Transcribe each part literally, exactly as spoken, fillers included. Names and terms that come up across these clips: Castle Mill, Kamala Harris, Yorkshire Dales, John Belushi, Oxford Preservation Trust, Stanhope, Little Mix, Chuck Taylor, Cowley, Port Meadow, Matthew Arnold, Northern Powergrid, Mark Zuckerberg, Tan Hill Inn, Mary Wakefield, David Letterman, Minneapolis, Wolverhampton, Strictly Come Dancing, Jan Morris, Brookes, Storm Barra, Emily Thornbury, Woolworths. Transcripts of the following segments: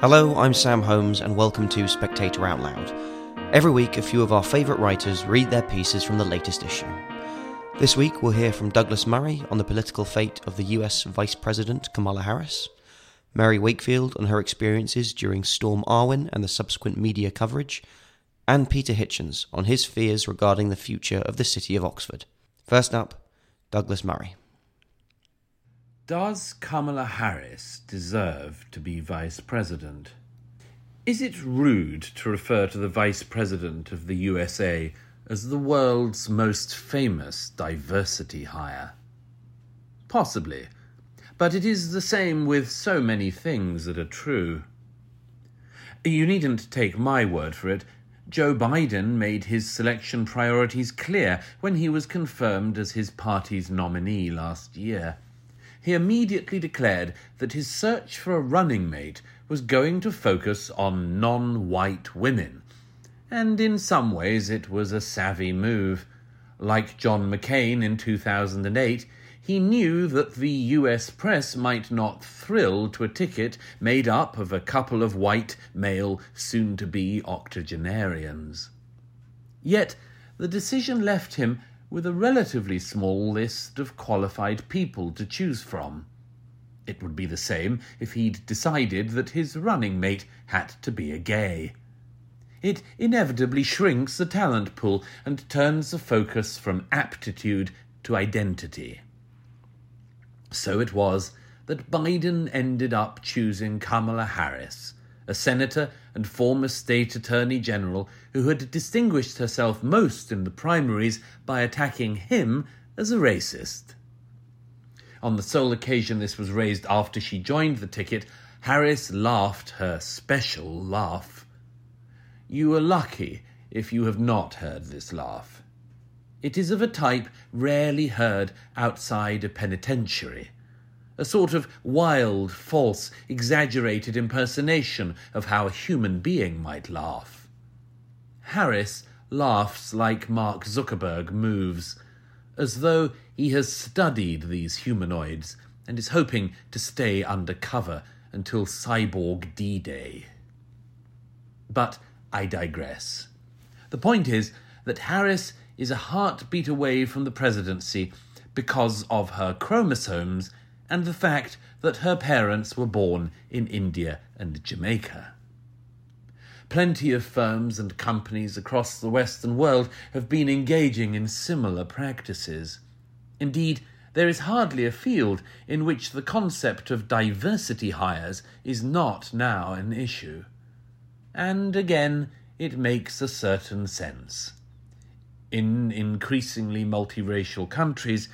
Hello, I'm Sam Holmes and welcome to Spectator Out Loud. Every week, a few of our favourite writers read their pieces from the latest issue. This week, we'll hear from Douglas Murray on the political fate of the U S Vice President Kamala Harris, Mary Wakefield on her experiences during Storm Arwen and the subsequent media coverage, and Peter Hitchens on his fears regarding the future of the city of Oxford. First up, Douglas Murray. Does Kamala Harris deserve to be vice president? Is it rude to refer to the vice president of the U S A as the world's most famous diversity hire? Possibly, but it is the same with so many things that are true. You needn't take my word for it. Joe Biden made his selection priorities clear when he was confirmed as his party's nominee last year. He immediately declared that his search for a running mate was going to focus on non-white women. And in some ways it was a savvy move. Like John McCain in two thousand eight, he knew that the U S press might not thrill to a ticket made up of a couple of white, male, soon-to-be octogenarians. Yet the decision left him with a relatively small list of qualified people to choose from. It would be the same if he'd decided that his running mate had to be a gay. It inevitably shrinks the talent pool and turns the focus from aptitude to identity. So it was that Biden ended up choosing Kamala Harris, a senator and former state attorney general who had distinguished herself most in the primaries by attacking him as a racist. On the sole occasion this was raised after she joined the ticket, Harris laughed her special laugh. You are lucky if you have not heard this laugh. It is of a type rarely heard outside a penitentiary. A sort of wild, false, exaggerated impersonation of how a human being might laugh. Harris laughs like Mark Zuckerberg moves, as though he has studied these humanoids and is hoping to stay undercover until Cyborg D-Day. But I digress. The point is that Harris is a heartbeat away from the presidency because of her chromosomes and the fact that her parents were born in India and Jamaica. Plenty of firms and companies across the Western world have been engaging in similar practices. Indeed, there is hardly a field in which the concept of diversity hires is not now an issue. And again, it makes a certain sense. In increasingly multiracial countries,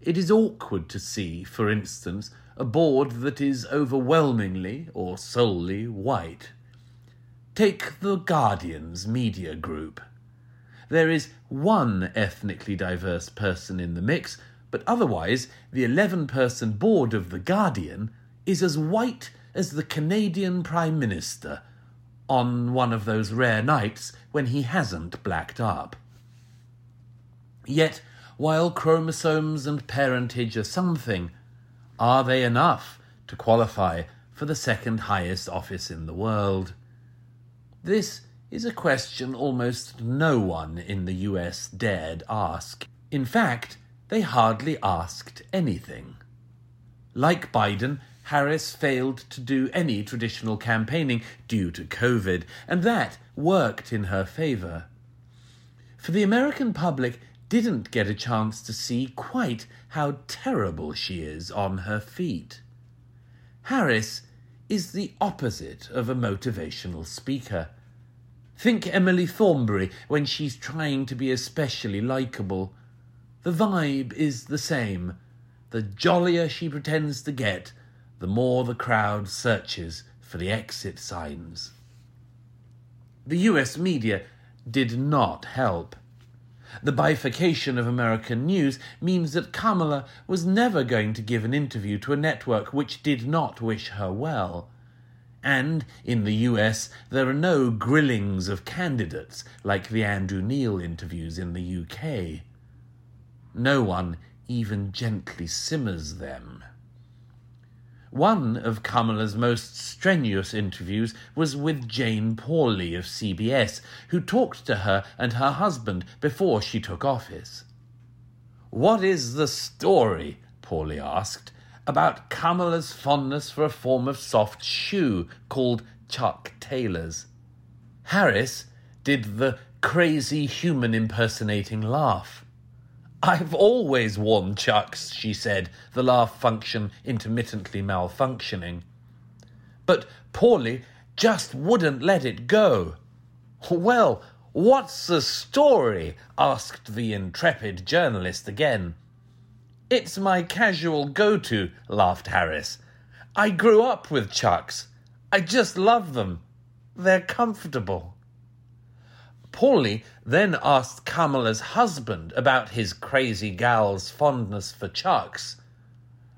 it is awkward to see, for instance, a board that is overwhelmingly or solely white. Take the Guardian's media group. There is one ethnically diverse person in the mix, but otherwise the eleven-person board of the Guardian is as white as the Canadian Prime Minister on one of those rare nights when he hasn't blacked up. Yet, while chromosomes and parentage are something, are they enough to qualify for the second highest office in the world? This is a question almost no one in the U S dared ask. In fact, they hardly asked anything. Like Biden, Harris failed to do any traditional campaigning due to COVID, and that worked in her favour. For the American public, didn't get a chance to see quite how terrible she is on her feet. Harris is the opposite of a motivational speaker. Think Emily Thornbury when she's trying to be especially likeable. The vibe is the same. the jollier she pretends to get, the more the crowd searches for the exit signs. The U S media did not help. The bifurcation of American news means that Kamala was never going to give an interview to a network which did not wish her well. And in the U S there are no grillings of candidates like the Andrew Neil interviews in the U K. No one even gently simmers them. One of Kamala's most strenuous interviews was with Jane Pauley of C B S, who talked to her and her husband before she took office. "What is the story," Pauley asked, "about Kamala's fondness for a form of soft shoe called Chuck Taylor's?" Harris did the crazy human impersonating laugh. "I've always worn Chucks," she said, the laugh function intermittently malfunctioning. But Pauley just wouldn't let it go. "Well, what's the story?" asked the intrepid journalist again. "It's my casual go-to," laughed Harris. "I grew up with Chucks. I just love them. They're comfortable." Pauley then asked Kamala's husband about his crazy gal's fondness for Chucks.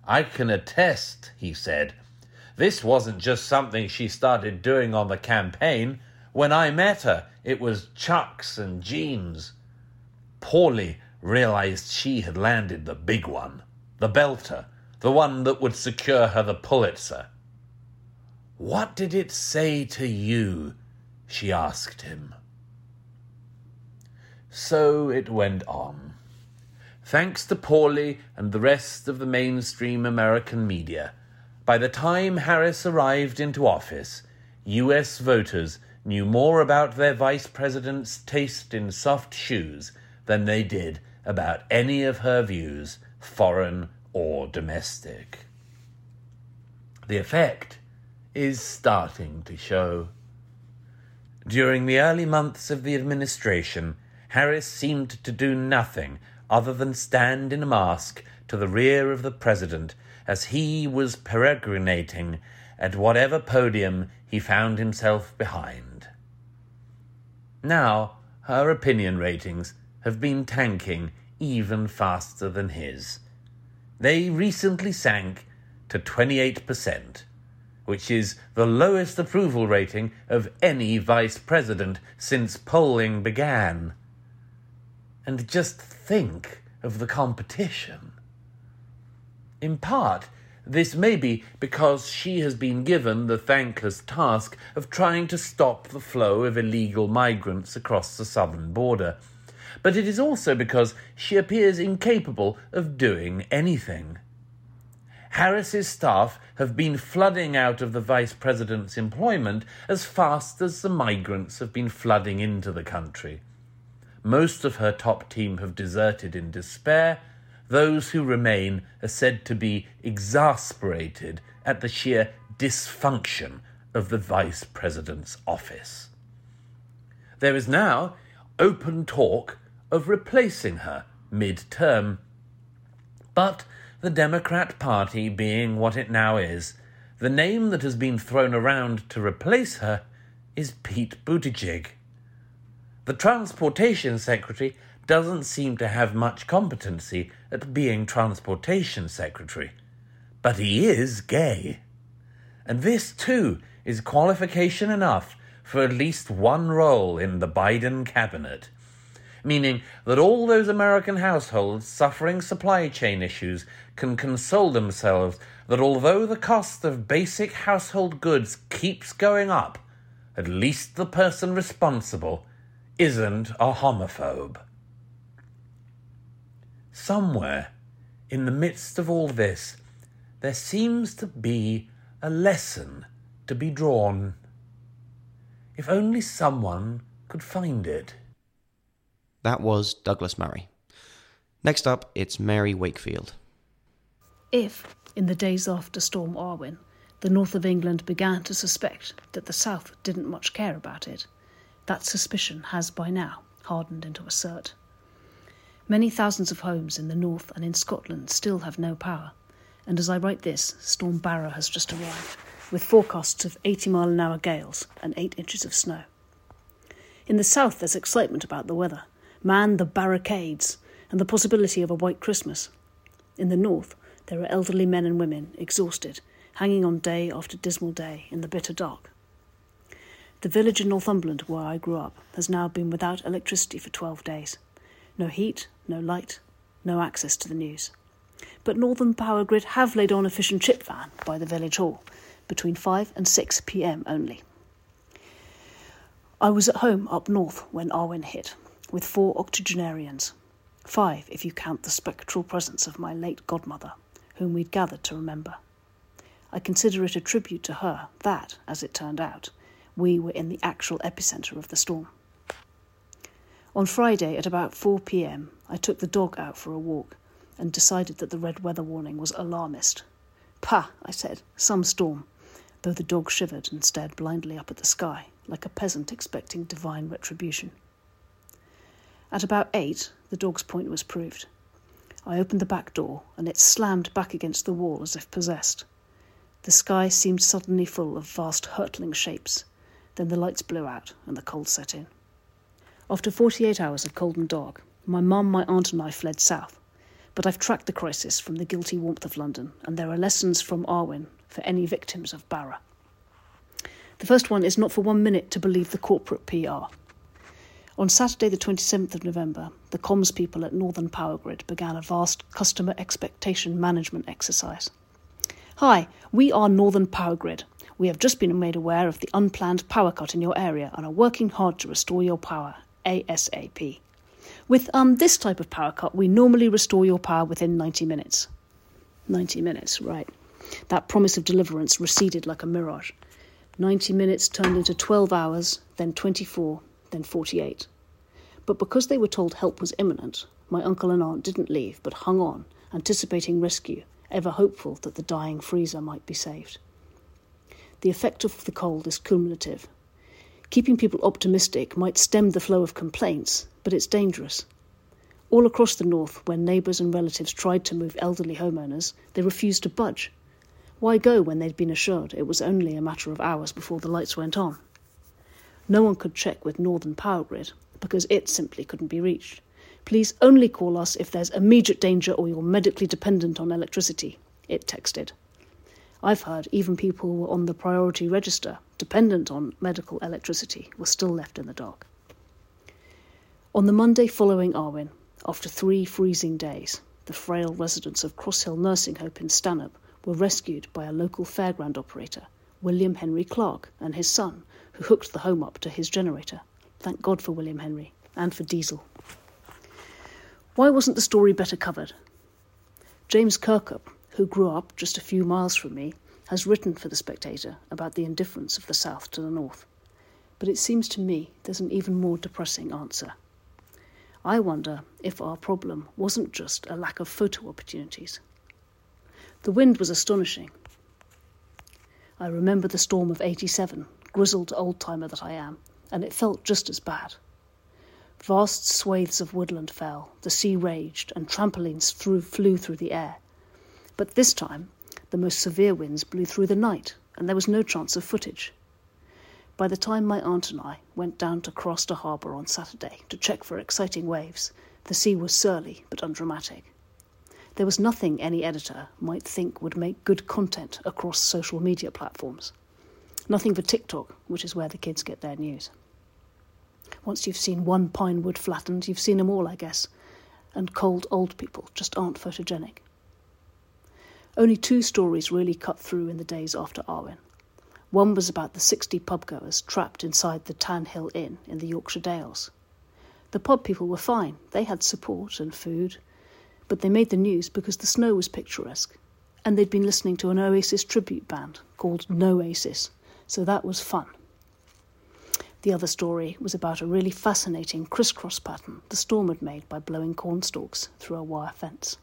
"I can attest," he said. "This wasn't just something she started doing on the campaign. When I met her, it was Chucks and jeans." Pauley realised she had landed the big one, the belter, the one that would secure her the Pulitzer. "What did it say to you?" she asked him. So it went on. Thanks to Pauley and the rest of the mainstream American media, by the time Harris arrived into office, U S voters knew more about their vice president's taste in soft shoes than they did about any of her views, foreign or domestic. The effect is starting to show. During the early months of the administration, Harris seemed to do nothing other than stand in a mask to the rear of the president as he was peregrinating at whatever podium he found himself behind. Now her opinion ratings have been tanking even faster than his. They recently sank to twenty-eight percent, which is the lowest approval rating of any vice president since polling began. And just think of the competition. In part, this may be because she has been given the thankless task of trying to stop the flow of illegal migrants across the southern border, but it is also because she appears incapable of doing anything. Harris's staff have been flooding out of the vice president's employment as fast as the migrants have been flooding into the country. Most of her top team have deserted in despair. Those who remain are said to be exasperated at the sheer dysfunction of the vice president's office. There is now open talk of replacing her mid-term. But the Democrat Party being what it now is, the name that has been thrown around to replace her is Pete Buttigieg. The Transportation Secretary doesn't seem to have much competency at being Transportation Secretary, but he is gay. And this, too, is qualification enough for at least one role in the Biden cabinet, meaning that all those American households suffering supply chain issues can console themselves that although the cost of basic household goods keeps going up, at least the person responsible isn't a homophobe. Somewhere in the midst of all this, there seems to be a lesson to be drawn. If only someone could find it. That was Douglas Murray. Next up, it's Mary Wakefield. If, in the days after Storm Arwen, the north of England began to suspect that the south didn't much care about it, that suspicion has by now hardened into assert. Many thousands of homes in the north and in Scotland still have no power. And as I write this, Storm Barra has just arrived, with forecasts of eighty mile an hour gales and eight inches of snow. In the south, there's excitement about the weather. Man the barricades and the possibility of a white Christmas. In the north, there are elderly men and women, exhausted, hanging on day after dismal day in the bitter dark. The village in Northumberland, where I grew up, has now been without electricity for twelve days. No heat, no light, no access to the news. But Northern Powergrid have laid on a fish and chip van by the village hall, between five and six p.m. only. I was at home up north when Arwen hit, with four octogenarians. Five, if you count the spectral presence of my late godmother, whom we'd gathered to remember. I consider it a tribute to her that, as it turned out, we were in the actual epicentre of the storm. On Friday at about four p.m, I took the dog out for a walk and decided that the red weather warning was alarmist. "Pah," I said, "some storm," though the dog shivered and stared blindly up at the sky, like a peasant expecting divine retribution. At about eight, the dog's point was proved. I opened the back door and it slammed back against the wall as if possessed. The sky seemed suddenly full of vast hurtling shapes. Then the lights blew out and the cold set in. After forty-eight hours of cold and dark, my mum, my aunt and I fled south. But I've tracked the crisis from the guilty warmth of London, and there are lessons from Arwen for any victims of Barra. The first one is not for one minute to believe the corporate P R. On Saturday the twenty-seventh of November, the comms people at Northern Powergrid began a vast customer expectation management exercise. "Hi, we are Northern Powergrid. We have just been made aware of the unplanned power cut in your area and are working hard to restore your power ASAP. With um this type of power cut, we normally restore your power within ninety minutes. ninety minutes, right. That promise of deliverance receded like a mirage. ninety minutes turned into twelve hours, then twenty-four, then forty-eight. But because they were told help was imminent, my uncle and aunt didn't leave but hung on, anticipating rescue, ever hopeful that the dying freezer might be saved. The effect of the cold is cumulative. Keeping people optimistic might stem the flow of complaints, but it's dangerous. All across the north, when neighbours and relatives tried to move elderly homeowners, they refused to budge. Why go when they'd been assured it was only a matter of hours before the lights went on? No one could check with Northern Powergrid, because it simply couldn't be reached. "Please only call us if there's immediate danger or you're medically dependent on electricity," it texted. I've heard even people who were on the priority register, dependent on medical electricity, were still left in the dark. On the Monday following Arwen, after three freezing days, the frail residents of Crosshill Nursing Home in Stanhope were rescued by a local fairground operator, William Henry Clark, and his son, who hooked the home up to his generator. Thank God for William Henry, and for diesel. Why wasn't the story better covered? James Kirkup, who grew up just a few miles from me, has written for The Spectator about the indifference of the south to the north. But it seems to me there's an even more depressing answer. I wonder if our problem wasn't just a lack of photo opportunities. The wind was astonishing. I remember the storm of eighty-seven, grizzled old-timer that I am, and it felt just as bad. Vast swathes of woodland fell, the sea raged, and trampolines threw, flew through the air. But this time, the most severe winds blew through the night, and there was no chance of footage. By the time my aunt and I went down to Craster harbour on Saturday to check for exciting waves, the sea was surly but undramatic. There was nothing any editor might think would make good content across social media platforms. Nothing for TikTok, which is where the kids get their news. Once you've seen one pine wood flattened, you've seen them all, I guess, and cold old people just aren't photogenic. Only two stories really cut through in the days after Arwen. One was about the sixty pub-goers trapped inside the Tan Hill Inn in the Yorkshire Dales. The pub people were fine. They had support and food. But they made the news because the snow was picturesque. And they'd been listening to an Oasis tribute band called Noasis. So that was fun. The other story was about a really fascinating crisscross pattern the storm had made by blowing cornstalks through a wire fence.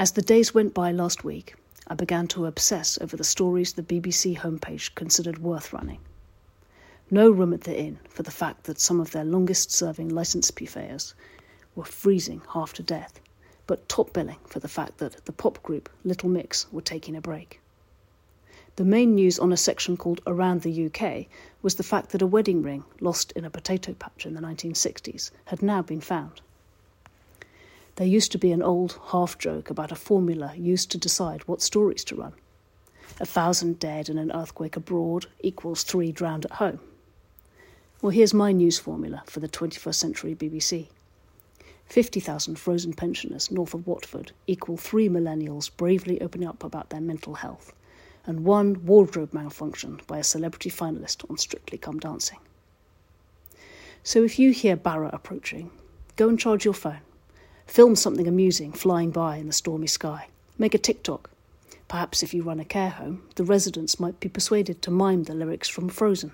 As the days went by last week, I began to obsess over the stories the B B C homepage considered worth running. No room at the inn for the fact that some of their longest-serving licence purveyors were freezing half to death, but top billing for the fact that the pop group Little Mix were taking a break. The main news on a section called Around the U K was the fact that a wedding ring lost in a potato patch in the nineteen sixties had now been found. There used to be an old half-joke about a formula used to decide what stories to run. A thousand dead in an earthquake abroad equals three drowned at home. Well, here's my news formula for the twenty-first century B B C. fifty thousand frozen pensioners north of Watford equal three millennials bravely opening up about their mental health, and one wardrobe malfunction by a celebrity finalist on Strictly Come Dancing. So if you hear Barra approaching, go and charge your phone. Film something amusing flying by in the stormy sky. Make a TikTok. Perhaps if you run a care home, the residents might be persuaded to mime the lyrics from Frozen.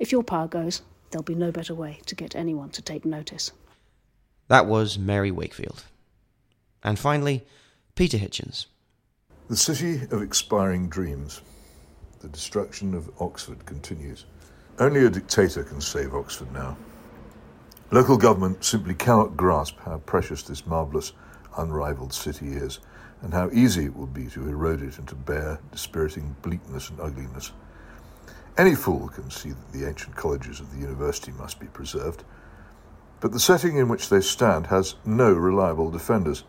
If your power goes, there'll be no better way to get anyone to take notice. That was Mary Wakefield. And finally, Peter Hitchens. The city of expiring dreams. The destruction of Oxford continues. Only a dictator can save Oxford now. Local government simply cannot grasp how precious this marvellous, unrivalled city is, and how easy it will be to erode it into bare, dispiriting bleakness and ugliness. Any fool can see that the ancient colleges of the university must be preserved, but the setting in which they stand has no reliable defenders.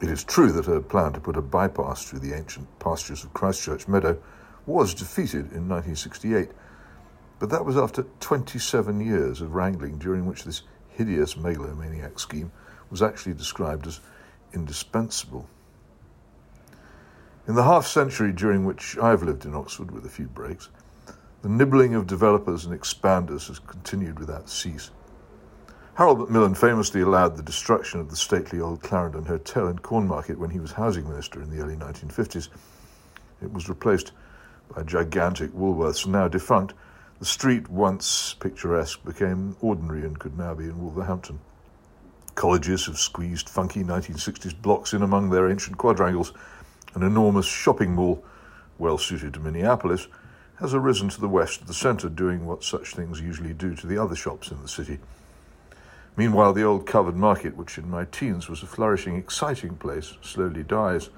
It is true that her plan to put a bypass through the ancient pastures of Christchurch Meadow was defeated in nineteen sixty-eight, but that was after twenty-seven years of wrangling, during which this hideous megalomaniac scheme was actually described as indispensable. In the half-century during which I've lived in Oxford, with a few breaks, the nibbling of developers and expanders has continued without cease. Harold Macmillan famously allowed the destruction of the stately old Clarendon Hotel in Cornmarket when he was housing minister in the early nineteen fifties. It was replaced by a gigantic Woolworths, now defunct. The street, once picturesque, became ordinary and could now be in Wolverhampton. Colleges have squeezed funky nineteen sixties blocks in among their ancient quadrangles. An enormous shopping mall, well suited to Minneapolis, has arisen to the west of the centre, doing what such things usually do to the other shops in the city. Meanwhile, the old covered market, which in my teens was a flourishing, exciting place, slowly dies.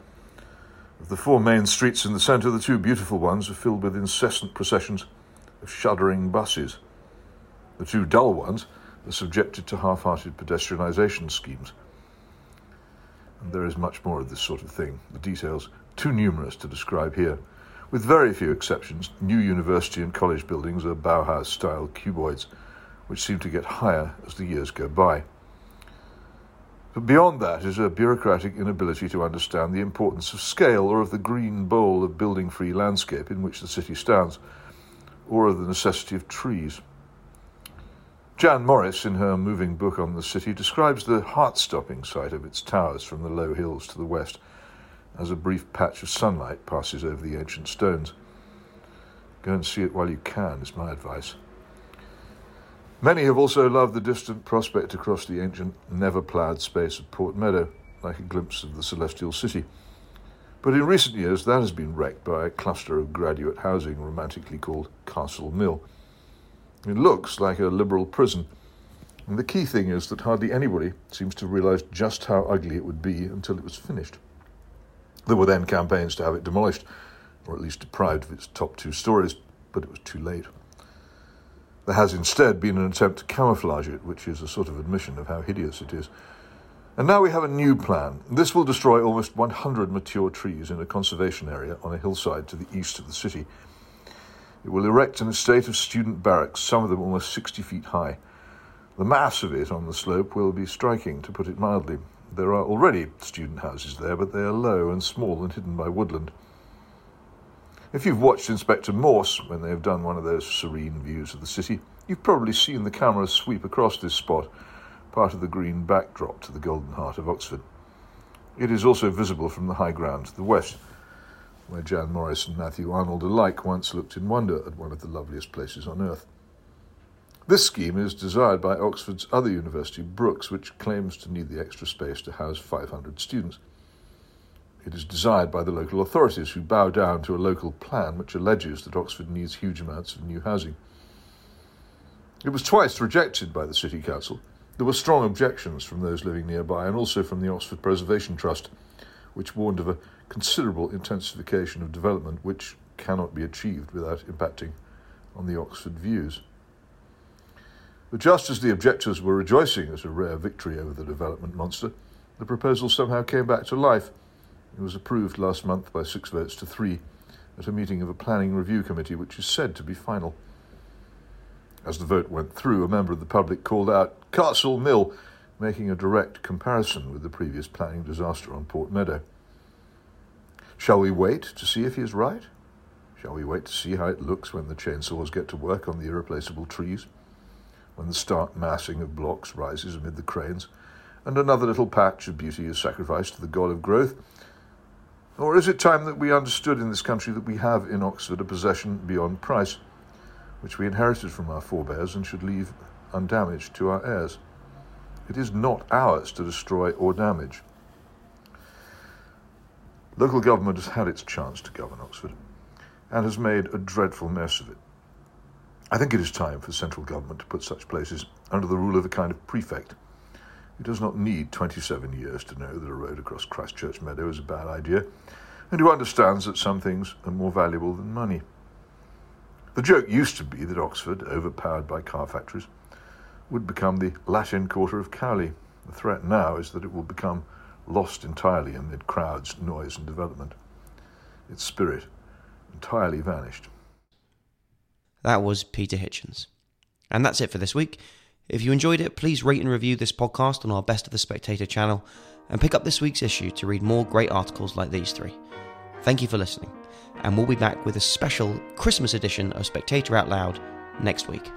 Of the four main streets in the centre, the two beautiful ones are filled with incessant processions of shuddering buses. The two dull ones are subjected to half-hearted pedestrianisation schemes. And there is much more of this sort of thing, the details too numerous to describe here. With very few exceptions, new university and college buildings are Bauhaus-style cuboids, which seem to get higher as the years go by. But beyond that is a bureaucratic inability to understand the importance of scale, or of the green bowl of building-free landscape in which the city stands, or of the necessity of trees. Jan Morris, in her moving book on the city, describes the heart-stopping sight of its towers from the low hills to the west, as a brief patch of sunlight passes over the ancient stones. Go and see it while you can, is my advice. Many have also loved the distant prospect across the ancient, never-ploughed space of Port Meadow, like a glimpse of the celestial city. But in recent years, that has been wrecked by a cluster of graduate housing romantically called Castle Mill. It looks like a liberal prison, and the key thing is that hardly anybody seems to realise just how ugly it would be until it was finished. There were then campaigns to have it demolished, or at least deprived of its top two stories, but it was too late. There has instead been an attempt to camouflage it, which is a sort of admission of how hideous it is. And now we have a new plan. This will destroy almost one hundred mature trees in a conservation area on a hillside to the east of the city. It will erect an estate of student barracks, some of them almost sixty feet high. The mass of it on the slope will be striking, to put it mildly. There are already student houses there, but they are low and small and hidden by woodland. If you've watched Inspector Morse when they have done one of those serene views of the city, you've probably seen the camera sweep across this spot, part of the green backdrop to the golden heart of Oxford. It is also visible from the high ground to the west, where Jan Morris and Matthew Arnold alike once looked in wonder at one of the loveliest places on earth. This scheme is desired by Oxford's other university, Brookes, which claims to need the extra space to house five hundred students. It is desired by the local authorities, who bow down to a local plan which alleges that Oxford needs huge amounts of new housing. It was twice rejected by the City Council, There were strong objections from those living nearby and also from the Oxford Preservation Trust, which warned of a considerable intensification of development which cannot be achieved without impacting on the Oxford views. But just as the objectors were rejoicing at a rare victory over the development monster, the proposal somehow came back to life. It was approved last month by six votes to three at a meeting of a planning review committee, which is said to be final. As the vote went through, a member of the public called out, "Castle Mill," making a direct comparison with the previous planning disaster on Port Meadow. Shall we wait to see if he is right? Shall we wait to see how it looks when the chainsaws get to work on the irreplaceable trees, when the stark massing of blocks rises amid the cranes, and another little patch of beauty is sacrificed to the god of growth? Or is it time that we understood in this country that we have in Oxford a possession beyond price, which we inherited from our forebears and should leave undamaged to our heirs? It is not ours to destroy or damage. Local government has had its chance to govern Oxford and has made a dreadful mess of it. I think it is time for central government to put such places under the rule of a kind of prefect who does not need twenty-seven years to know that a road across Christchurch Meadow is a bad idea, and who understands that some things are more valuable than money. The joke used to be that Oxford, overpowered by car factories, would become the Latin Quarter of Cowley. The threat now is that it will become lost entirely amid crowds, noise and development. Its spirit entirely vanished. That was Peter Hitchens. And that's it for this week. If you enjoyed it, please rate and review this podcast on our Best of the Spectator channel and pick up this week's issue to read more great articles like these three. Thank you for listening, and we'll be back with a special Christmas edition of Spectator Out Loud next week.